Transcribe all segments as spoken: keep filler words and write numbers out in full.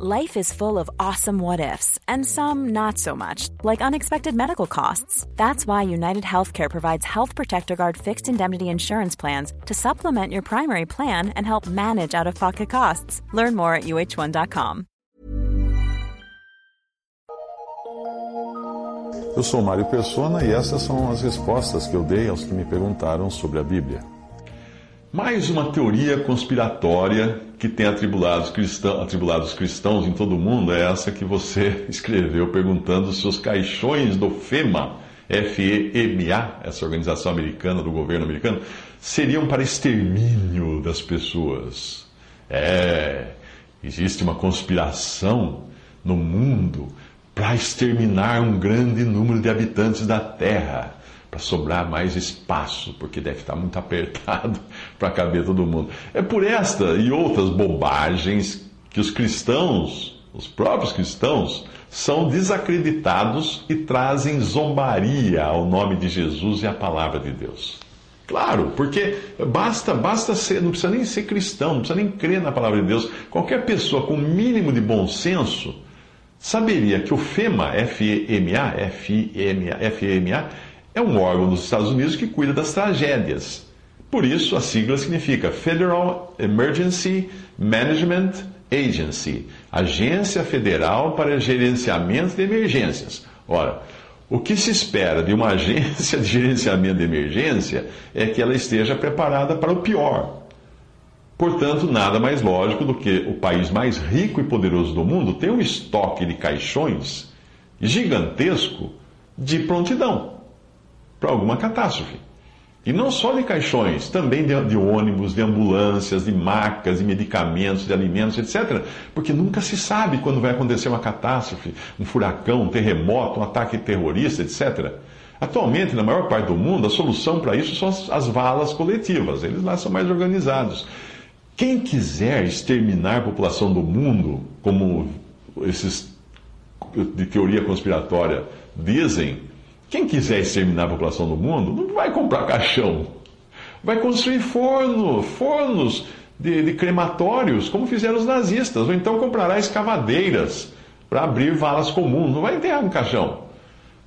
Life is full of awesome what-ifs, and some not so much, like unexpected medical costs. That's why United Healthcare provides Health Protector Guard fixed indemnity insurance plans to supplement your primary plan and help manage out-of-pocket costs. Learn more at u h one dot com. Eu sou Mario Persona e essas são as respostas que eu dei aos que me perguntaram sobre a Bíblia. Mais uma teoria conspiratória que tem atribulado os, cristão, atribulado os cristãos em todo o mundo é essa que você escreveu perguntando se os caixões do FEMA, F E M A, essa organização americana do governo americano, seriam para extermínio das pessoas. É, existe uma conspiração no mundo para exterminar um grande número de habitantes da Terra, para sobrar mais espaço, porque deve estar muito apertado para caber todo mundo. É por esta e outras bobagens que os cristãos, os próprios cristãos, são desacreditados e trazem zombaria ao nome de Jesus e à palavra de Deus. Claro, porque basta, basta ser, não precisa nem ser cristão, não precisa nem crer na palavra de Deus. Qualquer pessoa com o mínimo de bom senso saberia que o FEMA, F E M A, F E M A, F E M A, é um órgão dos Estados Unidos que cuida das tragédias. Por isso, a sigla significa Federal Emergency Management Agency, Agência Federal para Gerenciamento de Emergências. Ora, o que se espera de uma agência de gerenciamento de emergência é que ela esteja preparada para o pior. Portanto, nada mais lógico do que o país mais rico e poderoso do mundo ter um estoque de caixões gigantesco de prontidão para alguma catástrofe. E não só de caixões, também de, de ônibus, de ambulâncias, de macas, de medicamentos, de alimentos, etcétera. Porque nunca se sabe quando vai acontecer uma catástrofe, um furacão, um terremoto, um ataque terrorista, etcétera. Atualmente, na maior parte do mundo, a solução para isso são as, as valas coletivas. Eles lá são mais organizados. Quem quiser exterminar a população do mundo, como esses de teoria conspiratória dizem, quem quiser exterminar a população do mundo, não vai comprar caixão. Vai construir forno, fornos de, de crematórios, como fizeram os nazistas. Ou então comprará escavadeiras para abrir valas comuns. Não vai enterrar um caixão.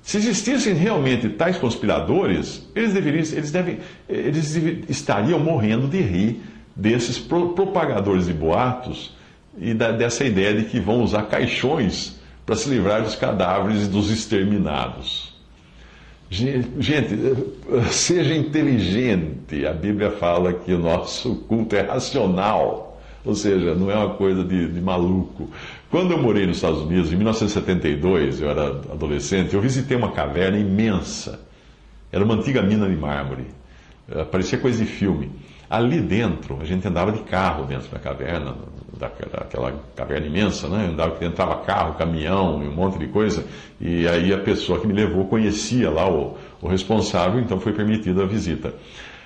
Se existissem realmente tais conspiradores, eles, deveriam, eles, devem, eles estariam morrendo de rir desses pro, propagadores de boatos e da, dessa ideia de que vão usar caixões para se livrar dos cadáveres dos exterminados. Gente, seja inteligente. A Bíblia fala que o nosso culto é racional, ou seja, não é uma coisa de, de maluco. Quando eu morei nos Estados Unidos, em mil novecentos e setenta e dois, eu era adolescente, eu visitei uma caverna imensa. Era uma antiga mina de mármore. Parecia coisa de filme. Ali dentro, a gente andava de carro dentro da caverna, daquela caverna imensa, né? Andava, entrava carro, caminhão e um monte de coisa. E aí a pessoa que me levou conhecia lá o, o responsável, então foi permitida a visita.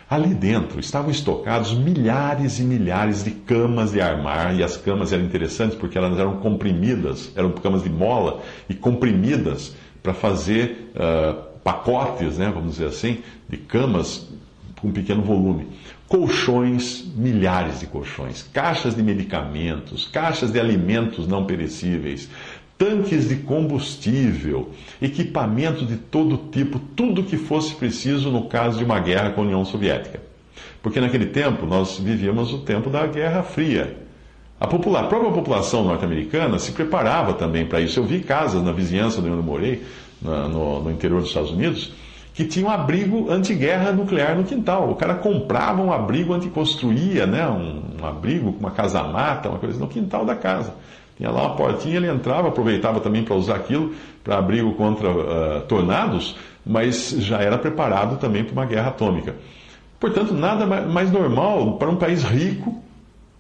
Ali dentro estavam estocados milhares e milhares de camas de armar, e as camas eram interessantes porque elas eram comprimidas, eram camas de mola e comprimidas para fazer uh, pacotes, né? Vamos dizer assim, de camas com um pequeno volume. Colchões, milhares de colchões, caixas de medicamentos, caixas de alimentos não perecíveis, tanques de combustível, equipamento de todo tipo, tudo que fosse preciso no caso de uma guerra com a União Soviética. Porque naquele tempo nós vivíamos o tempo da Guerra Fria. A, popula- a própria população norte-americana se preparava também para isso. Eu vi casas na vizinhança de onde eu morei, na, no, no interior dos Estados Unidos, que tinha um abrigo anti-guerra nuclear no quintal. O cara comprava um abrigo anticonstruía, né? um, um abrigo com uma casamata, uma coisa no quintal da casa. Tinha lá uma portinha, ele entrava, aproveitava também para usar aquilo, para abrigo contra uh, tornados, mas já era preparado também para uma guerra atômica. Portanto, nada mais normal para um país rico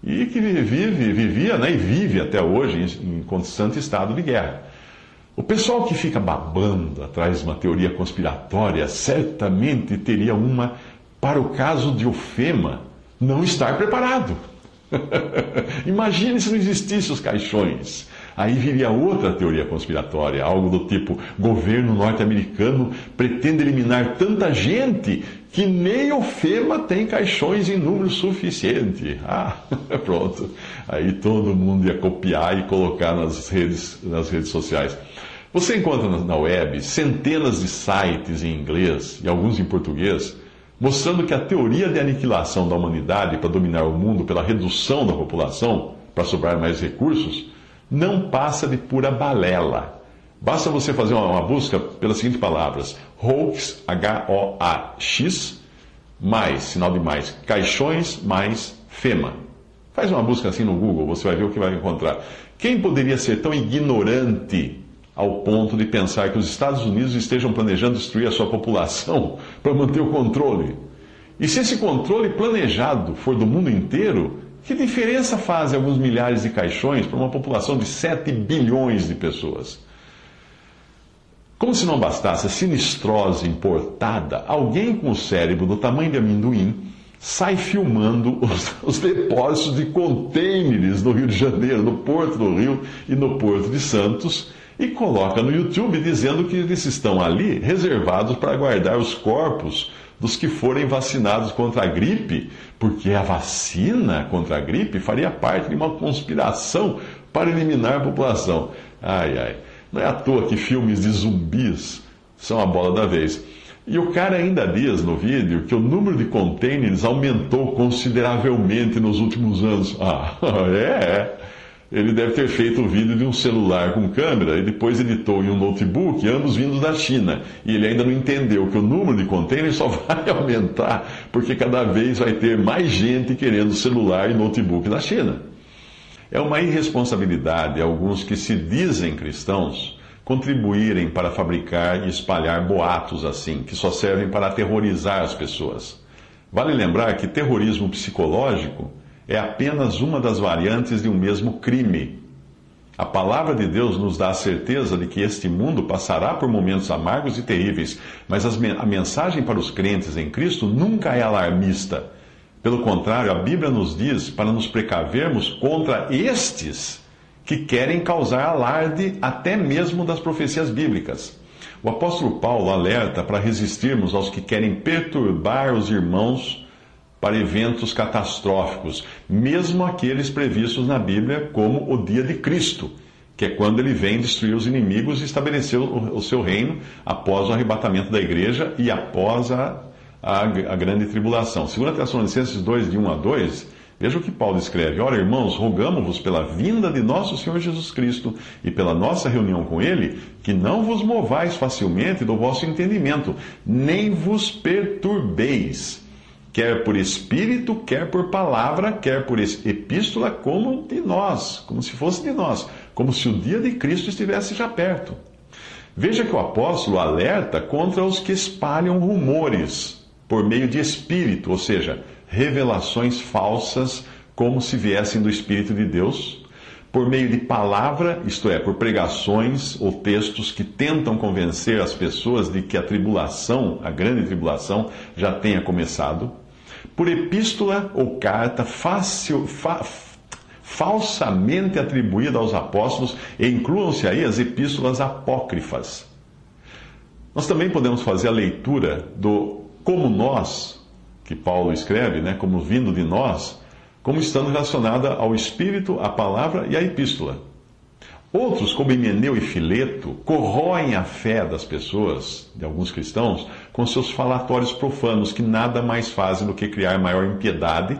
e que vive, vivia né? e vive até hoje em, em constante estado de guerra. O pessoal que fica babando atrás de uma teoria conspiratória certamente teria uma para o caso de o FEMA não estar preparado. Imagine se não existissem os caixões. Aí viria outra teoria conspiratória, algo do tipo: governo norte-americano pretende eliminar tanta gente que nem o FEMA tem caixões em número suficiente. Ah, pronto. Aí todo mundo ia copiar e colocar nas redes, nas redes sociais. Você encontra na web centenas de sites em inglês e alguns em português, mostrando que a teoria de aniquilação da humanidade para dominar o mundo pela redução da população, para sobrar mais recursos, não passa de pura balela. Basta você fazer uma, uma busca pelas seguintes palavras: hoax, H O A X, mais, sinal de mais, caixões, mais, FEMA. Faz uma busca assim no Google, você vai ver o que vai encontrar. Quem poderia ser tão ignorante ao ponto de pensar que os Estados Unidos estejam planejando destruir a sua população para manter o controle? E se esse controle planejado for do mundo inteiro, que diferença fazem alguns milhares de caixões para uma população de sete bilhões de pessoas? Como se não bastasse a sinistrose importada, alguém com o cérebro do tamanho de amendoim sai filmando os, os depósitos de contêineres no Rio de Janeiro, no Porto do Rio e no Porto de Santos, e coloca no YouTube dizendo que eles estão ali reservados para guardar os corpos dos que forem vacinados contra a gripe, porque a vacina contra a gripe faria parte de uma conspiração para eliminar a população. Ai, ai. Não é à toa que filmes de zumbis são a bola da vez. E o cara ainda diz no vídeo que o número de contêineres aumentou consideravelmente nos últimos anos. Ah, é, é. Ele deve ter feito o vídeo de um celular com câmera e depois editou em um notebook, ambos vindos da China. E ele ainda não entendeu que o número de contêineres só vai aumentar, porque cada vez vai ter mais gente querendo celular e notebook na China. É uma irresponsabilidade alguns que se dizem cristãos contribuírem para fabricar e espalhar boatos assim, que só servem para aterrorizar as pessoas. Vale lembrar que terrorismo psicológico é apenas uma das variantes de um mesmo crime. A palavra de Deus nos dá a certeza de que este mundo passará por momentos amargos e terríveis, mas as, a mensagem para os crentes em Cristo nunca é alarmista. Pelo contrário, a Bíblia nos diz para nos precavermos contra estes que querem causar alarde até mesmo das profecias bíblicas. O apóstolo Paulo alerta para resistirmos aos que querem perturbar os irmãos para eventos catastróficos, mesmo aqueles previstos na Bíblia como o dia de Cristo, que é quando ele vem destruir os inimigos e estabelecer o seu reino após o arrebatamento da igreja e após a, a, a grande tribulação. Segundo Tessalonicenses dois, de um a dois, veja o que Paulo escreve: Ora, irmãos, rogamo-vos pela vinda de nosso Senhor Jesus Cristo e pela nossa reunião com Ele, que não vos movais facilmente do vosso entendimento, nem vos perturbeis, quer por espírito, quer por palavra, quer por epístola, como de nós, como se fosse de nós, como se o dia de Cristo estivesse já perto. Veja que o apóstolo alerta contra os que espalham rumores por meio de espírito, ou seja, revelações falsas, como se viessem do Espírito de Deus, por meio de palavra, isto é, por pregações ou textos que tentam convencer as pessoas de que a tribulação, a grande tribulação, já tenha começado, por epístola ou carta fácil, fa, falsamente atribuída aos apóstolos, e incluam-se aí as epístolas apócrifas. Nós também podemos fazer a leitura do como nós, que Paulo escreve, né, como vindo de nós, como estando relacionada ao Espírito, à palavra e à epístola. Outros, como Himeneu e Fileto, corroem a fé das pessoas, de alguns cristãos, com seus falatórios profanos, que nada mais fazem do que criar maior impiedade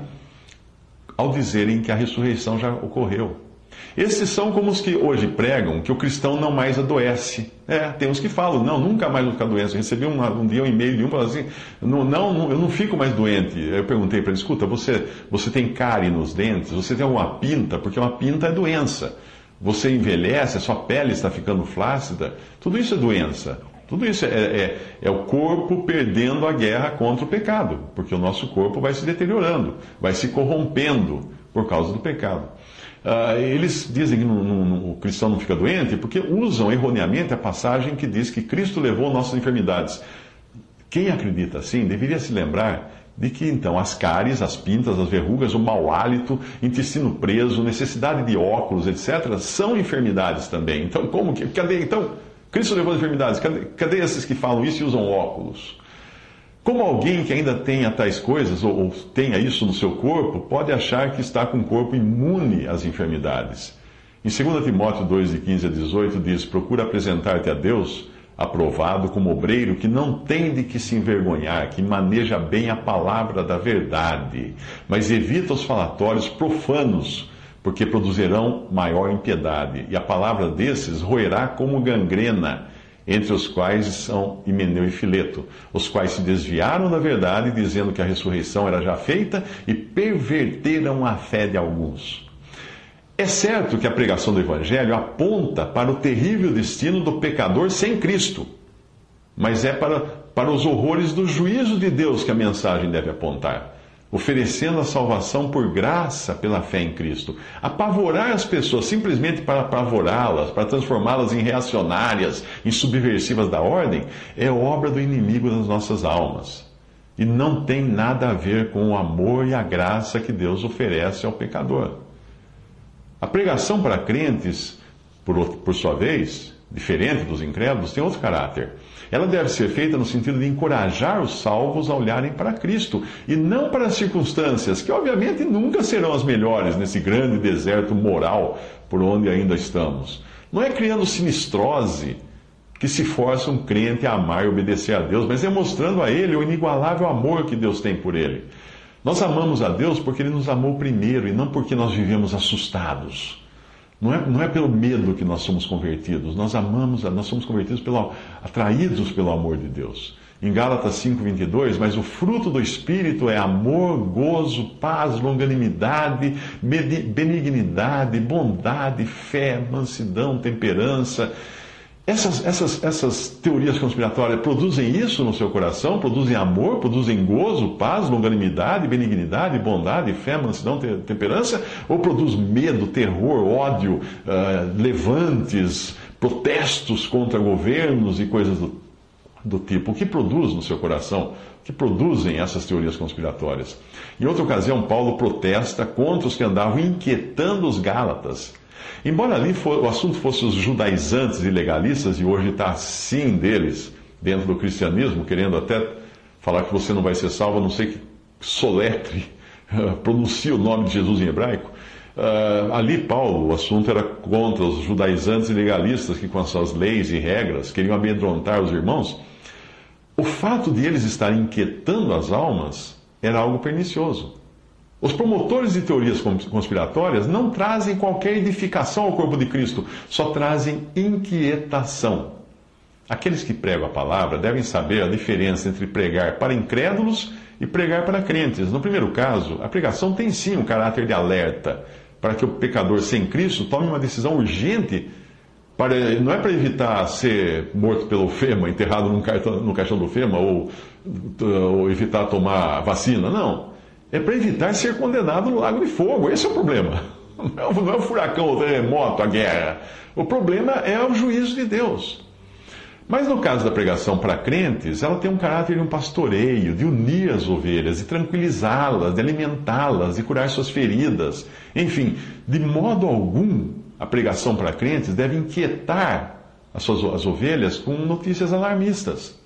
ao dizerem que a ressurreição já ocorreu. Esses são como os que hoje pregam que o cristão não mais adoece. É, tem uns que falam, não, nunca mais vou ficar doente. Eu recebi um, um dia um e-mail de um falando assim, não, não, eu não fico mais doente. Eu perguntei para ele, escuta, você, você tem cárie nos dentes? Você tem alguma pinta? Porque uma pinta é doença. Você envelhece, a sua pele está ficando flácida. Tudo isso é doença. Tudo isso é, é, é o corpo perdendo a guerra contra o pecado, porque o nosso corpo vai se deteriorando, vai se corrompendo por causa do pecado. Uh, eles dizem que não, não, não, o cristão não fica doente porque usam erroneamente a passagem que diz que Cristo levou nossas enfermidades. Quem acredita assim deveria se lembrar de que então as cáries, as pintas, as verrugas, o mau hálito, intestino preso, necessidade de óculos, etcétera, são enfermidades também. Então, como que, cadê, então, Cristo levou as enfermidades? Cadê, cadê esses que falam isso e usam óculos? Como alguém que ainda tenha tais coisas, ou, ou tenha isso no seu corpo, pode achar que está com o corpo imune às enfermidades. Em Segunda Timóteo dois, de quinze a dezoito, diz: procura apresentar-te a Deus, aprovado como obreiro, que não tem de que se envergonhar, que maneja bem a palavra da verdade, mas evita os falatórios profanos, porque produzirão maior impiedade, e a palavra desses roerá como gangrena, entre os quais são Himeneu e Fileto, os quais se desviaram da verdade, dizendo que a ressurreição era já feita, e perverteram a fé de alguns. É certo que a pregação do Evangelho aponta para o terrível destino do pecador sem Cristo, mas é para, para os horrores do juízo de Deus que a mensagem deve apontar, oferecendo a salvação por graça pela fé em Cristo. Apavorar as pessoas simplesmente para apavorá-las, para transformá-las em reacionárias, em subversivas da ordem, é obra do inimigo das nossas almas. E não tem nada a ver com o amor e a graça que Deus oferece ao pecador. A pregação para crentes, por, por sua vez, diferente dos incrédulos, tem outro caráter. Ela deve ser feita no sentido de encorajar os salvos a olharem para Cristo, e não para as circunstâncias, que obviamente nunca serão as melhores nesse grande deserto moral por onde ainda estamos. Não é criando sinistrose que se força um crente a amar e obedecer a Deus, mas é mostrando a ele o inigualável amor que Deus tem por ele. Nós amamos a Deus porque Ele nos amou primeiro, e não porque nós vivemos assustados. Não é, não é pelo medo que nós somos convertidos, nós amamos, nós somos convertidos, pelo, atraídos pelo amor de Deus. Em Gálatas cinco, vinte e dois, mas o fruto do Espírito é amor, gozo, paz, longanimidade, benignidade, bondade, fé, mansidão, temperança. Essas, essas, essas teorias conspiratórias produzem isso no seu coração, produzem amor, produzem gozo, paz, longanimidade, benignidade, bondade, fé, mansidão, temperança, ou produz medo, terror, ódio, uh, levantes, protestos contra governos e coisas do, do tipo? O que produz no seu coração? O que produzem essas teorias conspiratórias? Em outra ocasião, Paulo protesta contra os que andavam inquietando os Gálatas. Embora ali for, o assunto fosse os judaizantes e legalistas, e hoje está assim deles, dentro do cristianismo, querendo até falar que você não vai ser salvo, a não ser que soletre, uh, pronuncie o nome de Jesus em hebraico. Uh, ali, Paulo, o assunto era contra os judaizantes e legalistas, que com as suas leis e regras queriam amedrontar os irmãos. O fato de eles estarem inquietando as almas era algo pernicioso. Os promotores de teorias conspiratórias não trazem qualquer edificação ao corpo de Cristo, só trazem inquietação. Aqueles que pregam a palavra devem saber a diferença entre pregar para incrédulos e pregar para crentes. No primeiro caso, a pregação tem sim um caráter de alerta, para que o pecador sem Cristo tome uma decisão urgente, para, não é para evitar ser morto pelo FEMA, enterrado no caixão do FEMA, ou, ou evitar tomar vacina, não. É para evitar ser condenado no lago de fogo. Esse é o problema. Não é o furacão, o terremoto, a guerra. O problema é o juízo de Deus. Mas no caso da pregação para crentes, ela tem um caráter de um pastoreio, de unir as ovelhas, de tranquilizá-las, de alimentá-las, de curar suas feridas. Enfim, de modo algum, a pregação para crentes deve inquietar as suas as ovelhas com notícias alarmistas.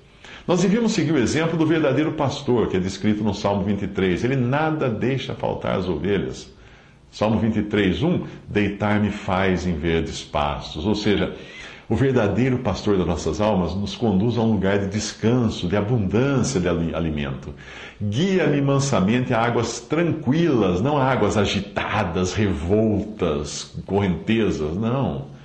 Nós devíamos seguir o exemplo do verdadeiro pastor, que é descrito no Salmo vinte e três. Ele nada deixa faltar às ovelhas. Salmo vinte e três, um, deitar-me faz em verdes pastos. Ou seja, o verdadeiro pastor das nossas almas nos conduz a um lugar de descanso, de abundância de alimento. Guia-me mansamente a águas tranquilas, não a águas agitadas, revoltas, correntezas, não.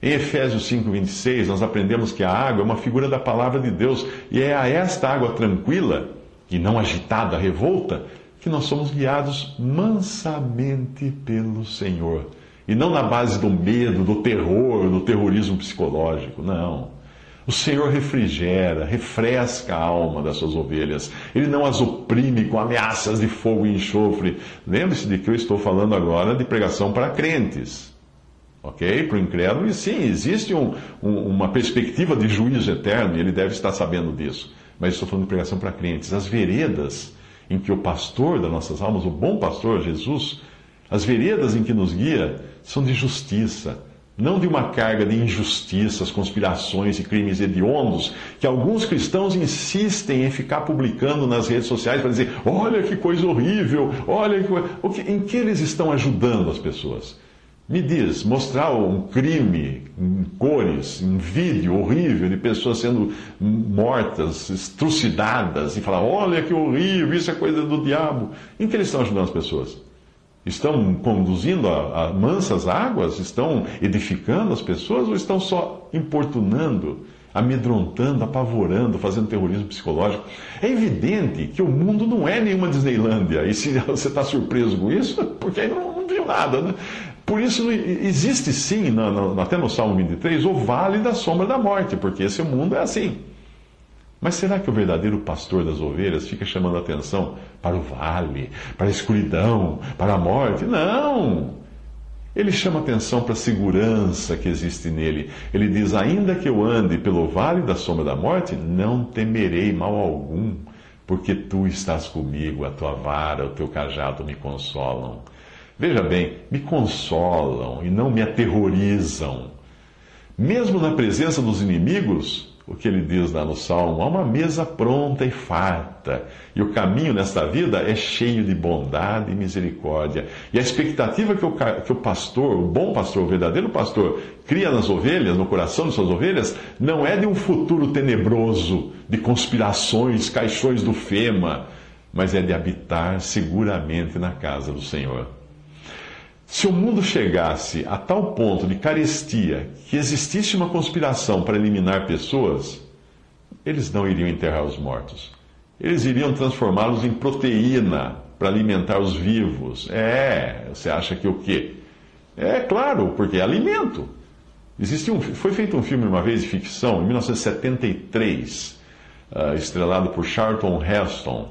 Em Efésios cinco, vinte e seis, nós aprendemos que a água é uma figura da palavra de Deus, e é a esta água tranquila, e não agitada, revolta, que nós somos guiados mansamente pelo Senhor. E não na base do medo, do terror, do terrorismo psicológico, não. O Senhor refrigera, refresca a alma das suas ovelhas. Ele não as oprime com ameaças de fogo e enxofre. Lembre-se de que eu estou falando agora de pregação para crentes. Ok? Para o incrédulo, e sim, existe um, um, uma perspectiva de juízo eterno, e ele deve estar sabendo disso. Mas estou falando de pregação para crentes. As veredas em que o pastor das nossas almas, o bom pastor Jesus, as veredas em que nos guia, são de justiça, não de uma carga de injustiças, conspirações e crimes hediondos que alguns cristãos insistem em ficar publicando nas redes sociais para dizer, olha que coisa horrível, olha que coisa... O que... Em que eles estão ajudando as pessoas? Me diz, mostrar um crime em cores, um vídeo horrível de pessoas sendo mortas, estrucidadas, e falar, olha que horrível, isso é coisa do diabo. Em que eles estão ajudando as pessoas? Estão conduzindo a, a mansas águas? Estão edificando as pessoas? Ou estão só importunando, amedrontando, apavorando, fazendo terrorismo psicológico? É evidente que o mundo não é nenhuma Disneylândia. E se você está surpreso com isso, porque aí não, não viu nada, né? Por isso, existe sim, na, na, até no Salmo vinte e três, o vale da sombra da morte, porque esse mundo é assim. Mas será que o verdadeiro pastor das ovelhas fica chamando a atenção para o vale, para a escuridão, para a morte? Não! Ele chama atenção para a segurança que existe nele. Ele diz, ainda que eu ande pelo vale da sombra da morte, não temerei mal algum, porque tu estás comigo, a tua vara, o teu cajado me consolam. Veja bem, me consolam e não me aterrorizam. Mesmo na presença dos inimigos, o que ele diz lá no Salmo, há uma mesa pronta e farta, e o caminho nesta vida é cheio de bondade e misericórdia. E a expectativa que o, que o pastor, o bom pastor, o verdadeiro pastor, cria nas ovelhas, no coração de suas ovelhas, não é de um futuro tenebroso, de conspirações, caixões do Fema, mas é de habitar seguramente na casa do Senhor. Se o mundo chegasse a tal ponto de carestia que existisse uma conspiração para eliminar pessoas, eles não iriam enterrar os mortos. Eles iriam transformá-los em proteína para alimentar os vivos. É, você acha que o quê? É claro, porque é alimento. Existe um, foi feito um filme uma vez de ficção, em mil novecentos e setenta e três, uh, estrelado por Charlton Heston.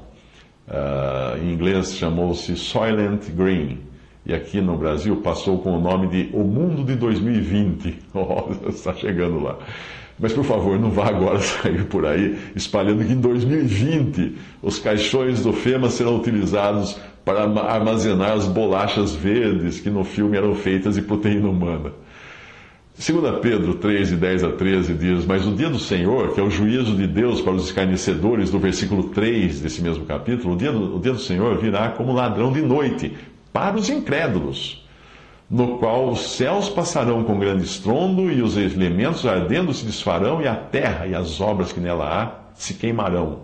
Uh, em inglês chamou-se Silent Green. E aqui no Brasil passou com o nome de O Mundo de dois mil e vinte. Oh, está chegando lá. Mas, por favor, não vá agora sair por aí espalhando que em dois mil e vinte os caixões do Fema serão utilizados para armazenar as bolachas verdes que no filme eram feitas de proteína humana. Segunda Pedro três, de dez a treze, diz, mas o dia do Senhor, que é o juízo de Deus para os escarnecedores, do versículo três desse mesmo capítulo, o dia do, o dia do Senhor virá como ladrão de noite, para os incrédulos, no qual os céus passarão com grande estrondo, e os elementos ardendo se desfarão, e a terra e as obras que nela há se queimarão,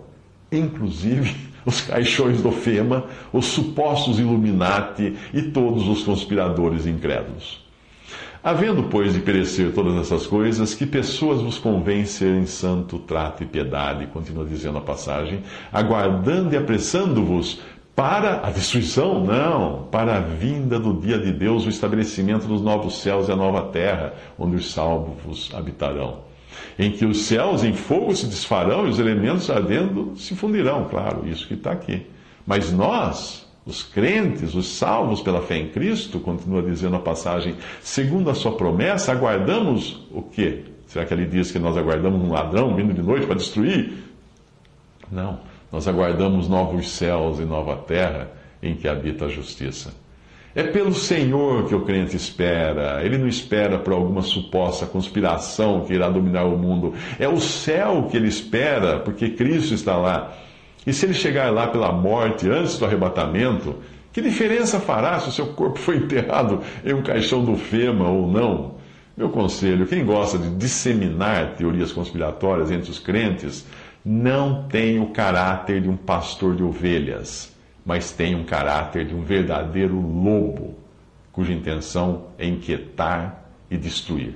inclusive os caixões do Fema, os supostos Illuminati e todos os conspiradores incrédulos. Havendo, pois, de perecer todas essas coisas, que pessoas vos convém serem santo trato e piedade, continua dizendo a passagem, aguardando e apressando-vos, para a destruição? Não. Para a vinda do dia de Deus, o estabelecimento dos novos céus e a nova terra, onde os salvos habitarão. Em que os céus em fogo se desfarão e os elementos ardendo se fundirão. Claro, isso que está aqui. Mas nós, os crentes, os salvos pela fé em Cristo, continua dizendo a passagem, segundo a sua promessa, aguardamos o quê? Será que ele diz que nós aguardamos um ladrão vindo de noite para destruir? Não. Nós aguardamos novos céus e nova terra em que habita a justiça. É pelo Senhor que o crente espera. Ele não espera por alguma suposta conspiração que irá dominar o mundo. É o céu que ele espera, porque Cristo está lá. E se ele chegar lá pela morte, antes do arrebatamento, que diferença fará se o seu corpo foi enterrado em um caixão do Fema ou não? Meu conselho, quem gosta de disseminar teorias conspiratórias entre os crentes, não tem o caráter de um pastor de ovelhas, mas tem um caráter de um verdadeiro lobo, cuja intenção é inquietar e destruir.